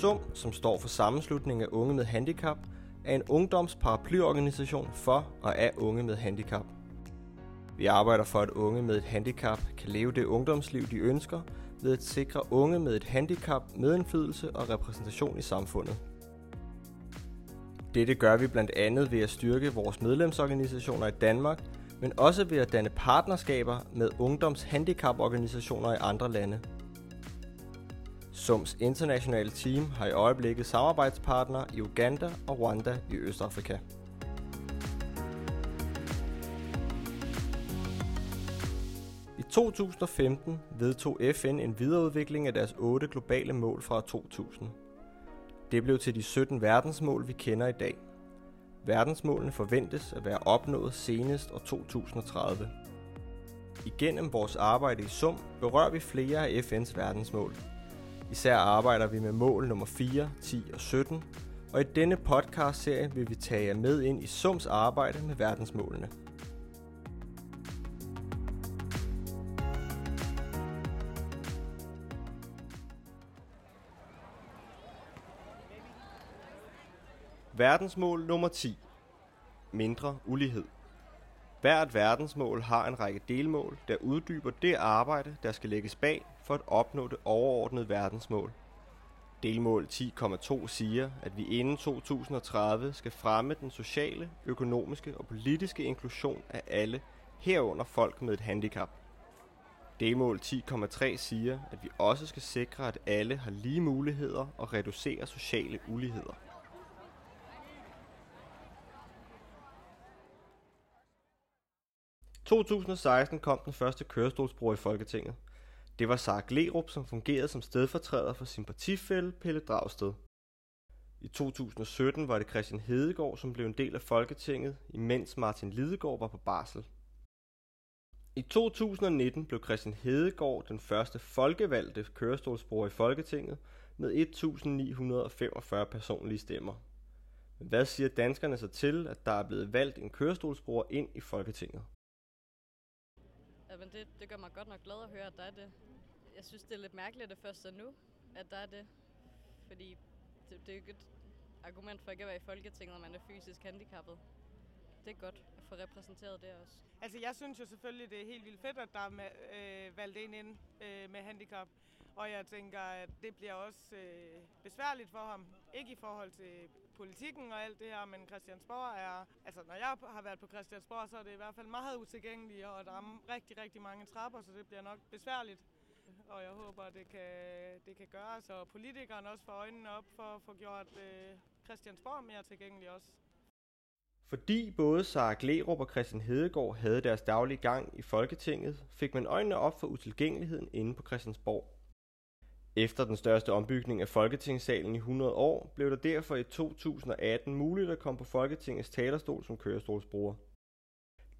SUM, som står for Sammenslutningen af Unge med Handicap, er en ungdomsparaplyorganisation for og af unge med handicap. Vi arbejder for, at unge med et handicap kan leve det ungdomsliv, de ønsker, ved at sikre unge med et handicap medindflydelse og repræsentation i samfundet. Dette gør vi blandt andet ved at styrke vores medlemsorganisationer i Danmark, men også ved at danne partnerskaber med ungdomshandicaporganisationer i andre lande. SUMs internationale team har i øjeblikket samarbejdspartnere i Uganda og Rwanda i Østafrika. I 2015 vedtog FN en videreudvikling af deres 8 globale mål fra 2000. Det blev til de 17 verdensmål, vi kender i dag. Verdensmålene forventes at være opnået senest år 2030. Igennem vores arbejde i SUM berører vi flere af FN's verdensmål. Især arbejder vi med mål nummer 4, 10 og 17, og i denne podcastserie vil vi tage jer med ind i SUMs arbejde med verdensmålene. Verdensmål nummer 10. Mindre ulighed. Hvert verdensmål har en række delmål, der uddyber det arbejde, der skal lægges bag for at opnå det overordnede verdensmål. Delmål 10,2 siger, at vi inden 2030 skal fremme den sociale, økonomiske og politiske inklusion af alle, herunder folk med et handicap. Delmål 10,3 siger, at vi også skal sikre, at alle har lige muligheder og reducere sociale uligheder. I 2016 kom den første kørestolsbruger i Folketinget. Det var Sarah Glerup, som fungerede som stedfortræder for sin partifælle Pelle Dragsted. I 2017 var det Christian Hedegaard, som blev en del af Folketinget, imens Martin Lidegaard var på barsel. I 2019 blev Christian Hedegaard den første folkevalgte kørestolsbruger i Folketinget med 1945 personlige stemmer. Men hvad siger danskerne så til, at der er blevet valgt en kørestolsbruger ind i Folketinget? Men det gør mig godt nok glad at høre, at der er det. Jeg synes, det er lidt mærkeligt, at det først er nu, at der er det. Fordi det er jo et argument for ikke at være i Folketinget, når man er fysisk handicappet. Det er godt at få repræsenteret det også. Altså, jeg synes jo selvfølgelig, det er helt vildt fedt, at der er valgt en ind med handicap. Og jeg tænker, at det bliver også besværligt for ham. Ikke i forhold til politikken og alt det her, men Christiansborg er... Altså, når jeg har været på Christiansborg, så er det i hvert fald meget utilgængeligt, og der er rigtig, rigtig mange trapper, så det bliver nok besværligt. Og jeg håber, at det kan gøres, og politikerne også får øjnene op for at få gjort Christiansborg mere tilgængelig også. Fordi både Sarah Glerup og Christian Hedegaard havde deres daglige gang i Folketinget, fik man øjnene op for utilgængeligheden inde på Christiansborg. Efter den største ombygning af Folketingssalen i 100 år, blev der derfor i 2018 muligt at komme på Folketingets talerstol som kørestolsbruger.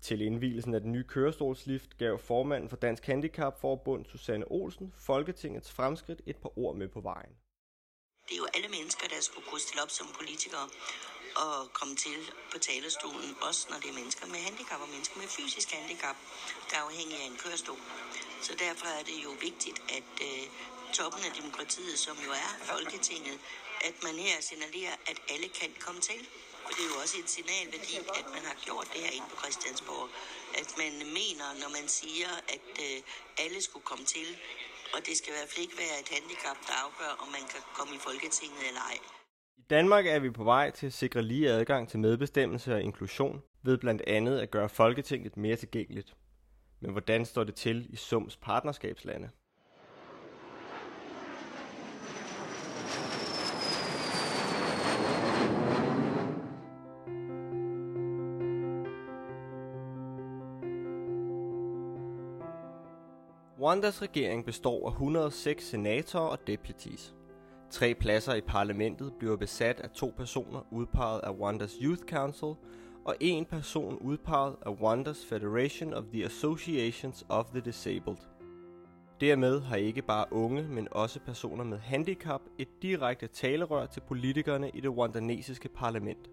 Til indvielsen af den nye kørestolslift gav formanden for Dansk Handicapforbund, Susanne Olsen, Folketingets fremskridt et par ord med på vejen. Det er jo alle mennesker, der skulle kunne stille op som politikere og komme til på talerstolen, også når det er mennesker med handicap og mennesker med fysisk handicap, der er afhængige af en kørestol. Så derfor er det jo vigtigt, at toppen af demokratiet, som jo er Folketinget, at man her signalerer, at alle kan komme til. For det er jo også et signalværdi, at man har gjort det her inde på Christiansborg. At man mener, når man siger, at alle skulle komme til, og det skal i hvert fald ikke være et handicap, der afgør, om man kan komme i Folketinget eller ej. I Danmark er vi på vej til at sikre lige adgang til medbestemmelse og inklusion, ved blandt andet at gøre Folketinget mere tilgængeligt. Men hvordan står det til i SUMs partnerskabslande? Rwandas regering består af 106 senatorer og deputies. 3 pladser i parlamentet bliver besat af 2 personer udpeget af Rwandas Youth Council og 1 person udpeget af Rwandas Federation of the Associations of the Disabled. Dermed har ikke bare unge, men også personer med handicap et direkte talerør til politikerne i det rwandanesiske parlament.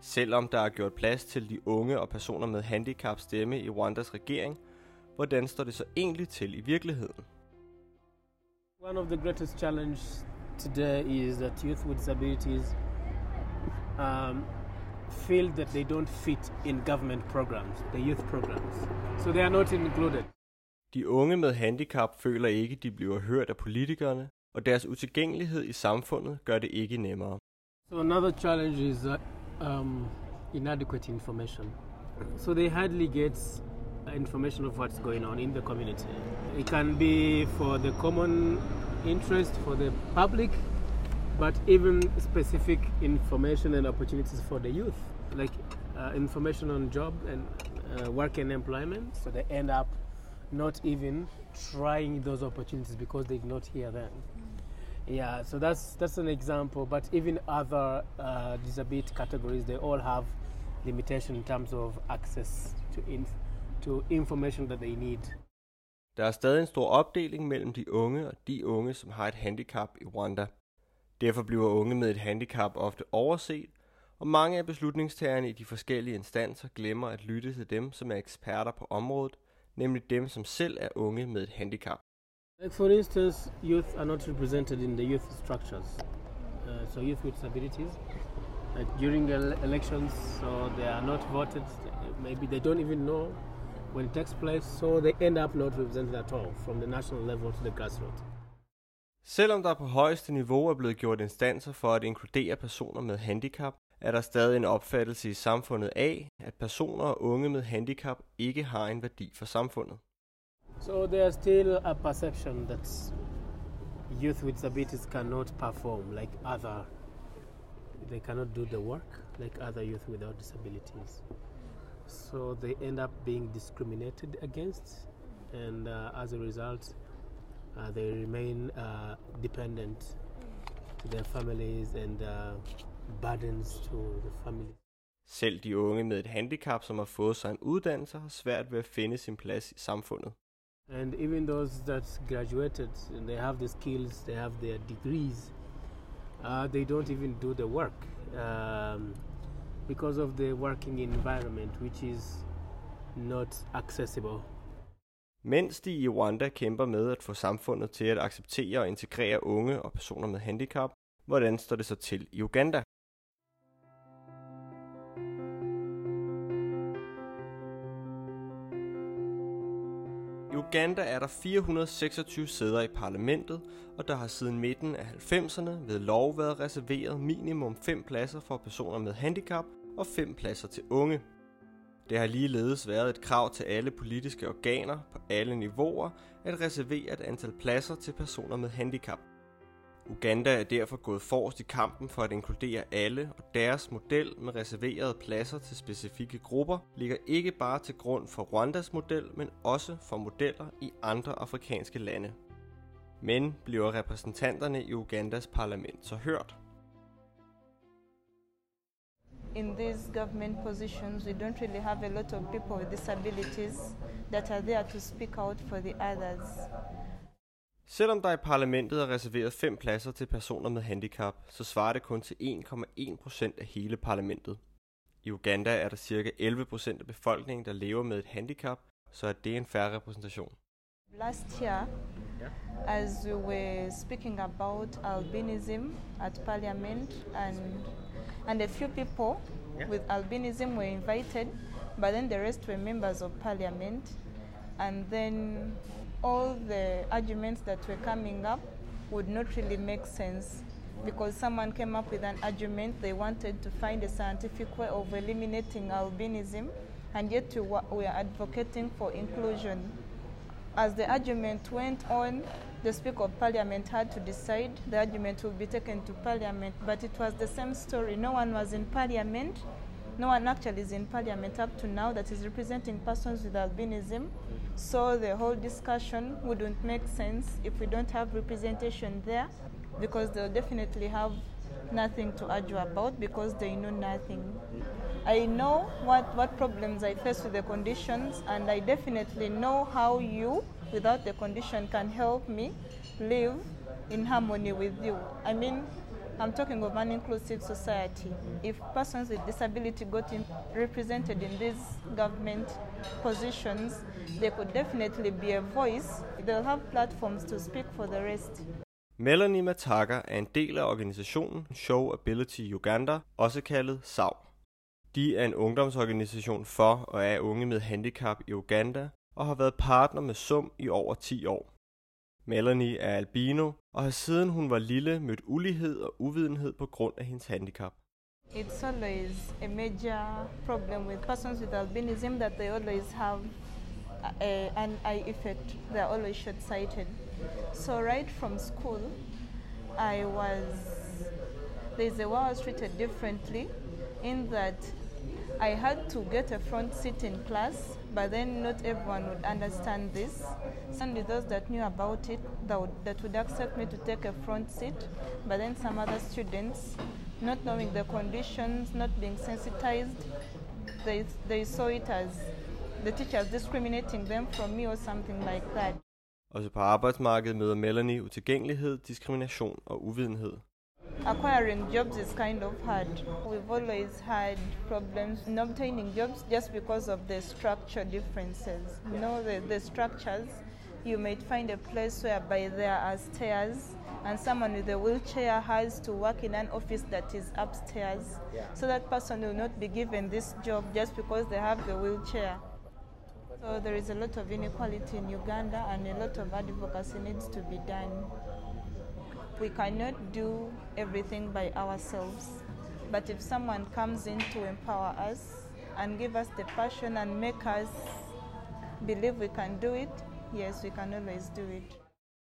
Selvom der er gjort plads til de unge og personer med handicap stemme i Rwandas regering, hvordan står det så egentlig til i virkeligheden? One of the greatest challenges today is that youth with disabilities feel that they don't fit in government programs, the youth programs. So they are not included. De unge med handicap føler ikke, de bliver hørt af politikerne, og deres utilgængelighed i samfundet gør det ikke nemmere. So another challenge is inadequate information. So they hardly get information of what's going on in the community. It can be for the common interest for the public, but even specific information and opportunities for the youth, like information on job and work and employment. So they end up not even trying those opportunities because they not hear them. Yeah, so that's an example. But even other disability categories, they all have limitation in terms of access to information that they need. Der er stadig en stor opdeling mellem de unge og de unge, som har et handicap i Rwanda. Derfor bliver unge med et handicap ofte overset, og mange af beslutningstagerne i de forskellige instanser glemmer at lytte til dem, som er eksperter på området, nemlig dem, som selv er unge med et handicap. Like for instance, youth are not represented in the youth structures. So youth with disabilities, during elections, so they are not voted. Maybe they don't even know when it takes place, so they end up not represented at all, from the national level to the grassroots. Selvom der på højeste niveau er blevet gjort instanser for at inkludere personer med handicap, er der stadig en opfattelse i samfundet af, at personer og unge med handicap ikke har en værdi for samfundet. So there is still a perception that youth with disabilities cannot perform like other. They cannot do the work like other youth without disabilities. So they end up being discriminated against, and as a result, they remain dependent to their families and burdens to the family. Selv de unge med et handicap, som har fået sig en uddannelse, har svært ved at finde sin plads i samfundet. And even those that graduated, and they have the skills, they have their degrees, they don't even do the work. Because of the working environment, which is not accessible. Mens de i Rwanda kæmper med at få samfundet til at acceptere og integrere unge og personer med handicap, hvordan står det så til i Uganda? I Uganda er der 426 sæder i parlamentet, og der har siden midten af 90'erne ved lov været reserveret minimum 5 pladser for personer med handicap og 5 pladser til unge. Det har ligeledes været et krav til alle politiske organer på alle niveauer at reservere et antal pladser til personer med handicap. Uganda er derfor gået forrest i kampen for at inkludere alle, og deres model med reserverede pladser til specifikke grupper ligger ikke bare til grund for Rwandas model, men også for modeller i andre afrikanske lande. Men bliver repræsentanterne i Ugandas parlament så hørt? In these government positions, we don't really have a lot of people with disabilities that are there to speak out for the others. Selvom der i parlamentet er reserveret 5 pladser til personer med handicap, så svarer det kun til 1,1% af hele parlamentet. I Uganda er der ca. 11% af befolkningen, der lever med et handicap, så er det en fair repræsentation. Last year, as we were speaking about albinism at parliament, and a few people with albinism were invited, but then the rest were members of parliament, and then all the arguments that were coming up would not really make sense because someone came up with an argument they wanted to find a scientific way of eliminating albinism, and yet we are advocating for inclusion. As the argument went on, the Speaker of Parliament had to decide the argument would be taken to Parliament, but it was the same story. No one was in Parliament. No one actually is in Parliament up to now that is representing persons with albinism, so the whole discussion wouldn't make sense if we don't have representation there, because they'll definitely have nothing to argue about because they know nothing. I know what problems I face with the conditions, and I definitely know how you, without the condition, can help me live in harmony with you. I mean, I'm talking of an inclusive society. If persons with disability got represented in these government positions, they could definitely be a voice. They'll have platforms to speak for the rest. Melanie Mataka en del af organisationen Show Ability Uganda, også kaldet SAV. De en ungdomsorganisation for og af unge med handicap i Uganda og har været partner med SUM i over 10 år. Melanie albino og har siden hun var lille mødt ulighed og uvidenhed på grund af hendes handicap. It's always a major problem with persons with albinism that they always have an eye effect. They're always short-sighted. So right from school, I was treated differently in that I had to get a front seat in class, but then not everyone would understand this. Only those that knew about it that would accept me to take a front seat, but then some other students, not knowing the conditions, not being sensitized, they saw it as the teachers discriminating them from me or something like that. Også på arbejdsmarkedet møder Melanie utilgængelighed, diskrimination og uvidenhed. Acquiring jobs is kind of hard. We've always had problems in obtaining jobs just because of the structure differences. You know, the structures, you might find a place whereby there are stairs and someone with a wheelchair has to work in an office that is upstairs. So that person will not be given this job just because they have the wheelchair. So there is a lot of inequality in Uganda and a lot of advocacy needs to be done. We cannot do everything by ourselves, but if someone comes in to empower us and give us the passion and make us believe we can do it, yes, we can always do it.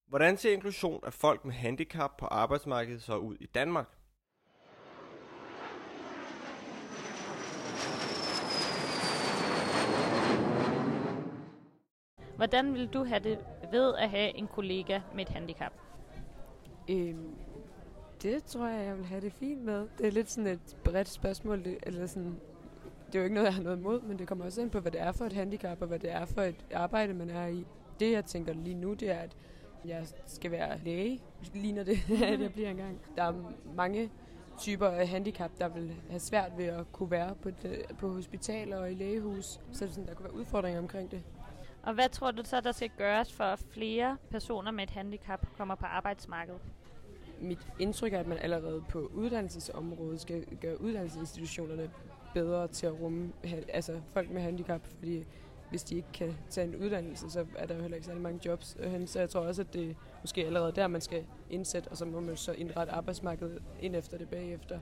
Hvordan ser inklusion af folk med handicap på arbejdsmarkedet så ud i Danmark? Hvordan vil du have det ved at have en kollega med et handicap? Det tror jeg vil have det fint med. Det er lidt sådan et bredt spørgsmål. Det er jo ikke noget, jeg har noget imod, men det kommer også ind på, hvad det er for et handicap, og hvad det er for et arbejde, man er i. Det, jeg tænker lige nu, det er, at jeg skal være læge. Ligner det, at jeg bliver engang. Der er mange typer af handicap, der vil have svært ved at kunne være på hospitaler og i lægehus. Så sådan, der kunne være udfordringer omkring det. Og hvad tror du så, der skal gøres for, at flere personer med et handicap kommer på arbejdsmarkedet? Mit indtryk er, at man allerede på uddannelsesområdet skal gøre uddannelsesinstitutionerne bedre til at rumme folk med handicap, fordi hvis de ikke kan tage en uddannelse, så er der jo heller ikke særlig mange jobs. Så jeg tror også, at det er måske allerede der, man skal indsætte, og så må man så indrette arbejdsmarkedet ind efter det bagefter.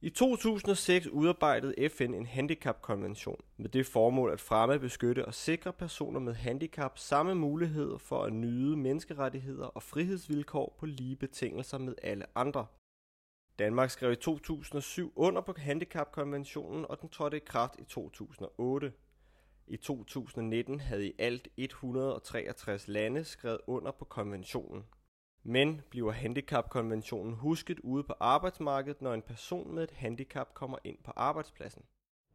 I 2006 udarbejdede FN en handicapkonvention med det formål at fremme, beskytte og sikre personer med handicap samme muligheder for at nyde menneskerettigheder og frihedsvilkår på lige betingelser med alle andre. Danmark skrev i 2007 under på handicapkonventionen, og den trådte i kraft i 2008. I 2019 havde i alt 163 lande skrevet under på konventionen. Men bliver handicapkonventionen husket ude på arbejdsmarkedet, når en person med et handicap kommer ind på arbejdspladsen?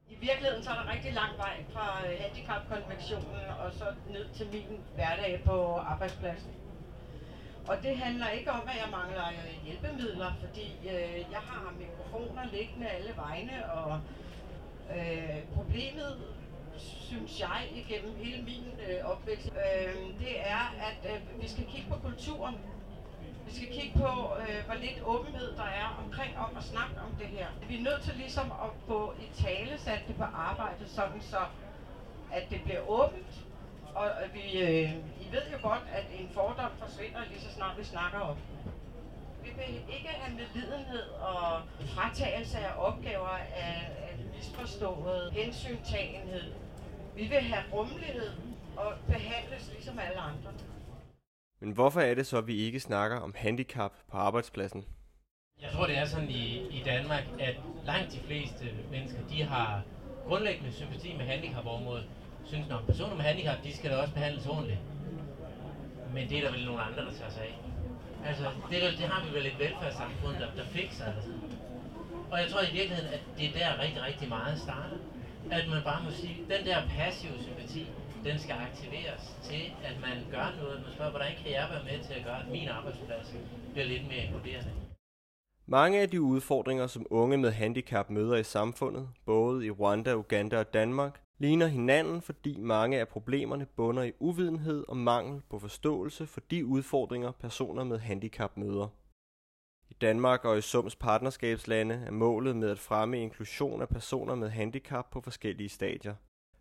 I virkeligheden så er der rigtig lang vej fra handicapkonventionen og så ned til min hverdag på arbejdspladsen. Og det handler ikke om, at jeg mangler hjælpemidler, fordi jeg har mikrofoner liggende alle vegne, og problemet, synes jeg, igennem hele min opvækst, det er, at vi skal kigge på kulturen. Vi skal kigge på, hvor lidt åbenhed der er om at snakke om det her. Vi er nødt til ligesom at få i tale sat det på arbejdet, sådan så at det bliver åbent. Og vi ved jo godt, at en fordom forsvinder lige så snart vi snakker om det. Vi vil ikke have medlidenhed og fratagelse af opgaver af misforstået hensyntagenhed. Vi vil have rummelighed og behandles ligesom alle andre. Men hvorfor er det så, at vi ikke snakker om handicap på arbejdspladsen? Jeg tror, det er sådan i Danmark, at langt de fleste mennesker, de har grundlæggende sympati med handicapområdet. Synes, når personer med handicap, de skal da også behandles ordentligt. Men det er der vel nogle andre, der tager sig af. Altså, det har vi vel et velfærdssamfund, der fikser det. Altså. Og jeg tror i virkeligheden, at det er der rigtig, rigtig meget starter. At man bare må sige, den der passive sympati, den skal aktiveres til, at man gør noget. Man spørger, hvordan kan jeg være med til at gøre, at min arbejdsplads bliver lidt mere inkluderende? Mange af de udfordringer, som unge med handicap møder i samfundet, både i Rwanda, Uganda og Danmark, ligner hinanden, fordi mange af problemerne bunder i uvidenhed og mangel på forståelse for de udfordringer, personer med handicap møder. I Danmark og i SUMs partnerskabslande er målet med at fremme inklusion af personer med handicap på forskellige stadier.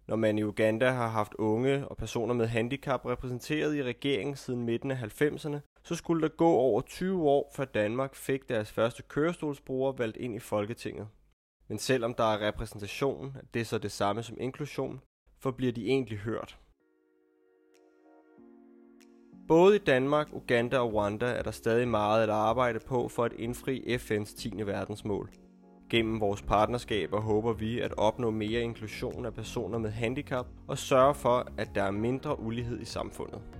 Når man i Uganda har haft unge og personer med handicap repræsenteret i regeringen siden midten af 90'erne, så skulle der gå over 20 år, før Danmark fik deres første kørestolsbrugere valgt ind i Folketinget. Men selvom der er repræsentation, at det er så det samme som inklusion, for bliver de egentlig hørt. Både i Danmark, Uganda og Rwanda er der stadig meget at arbejde på for at indfri FN's 10. verdensmål. Gennem vores partnerskaber håber vi at opnå mere inklusion af personer med handicap og sørge for, at der er mindre ulighed i samfundet.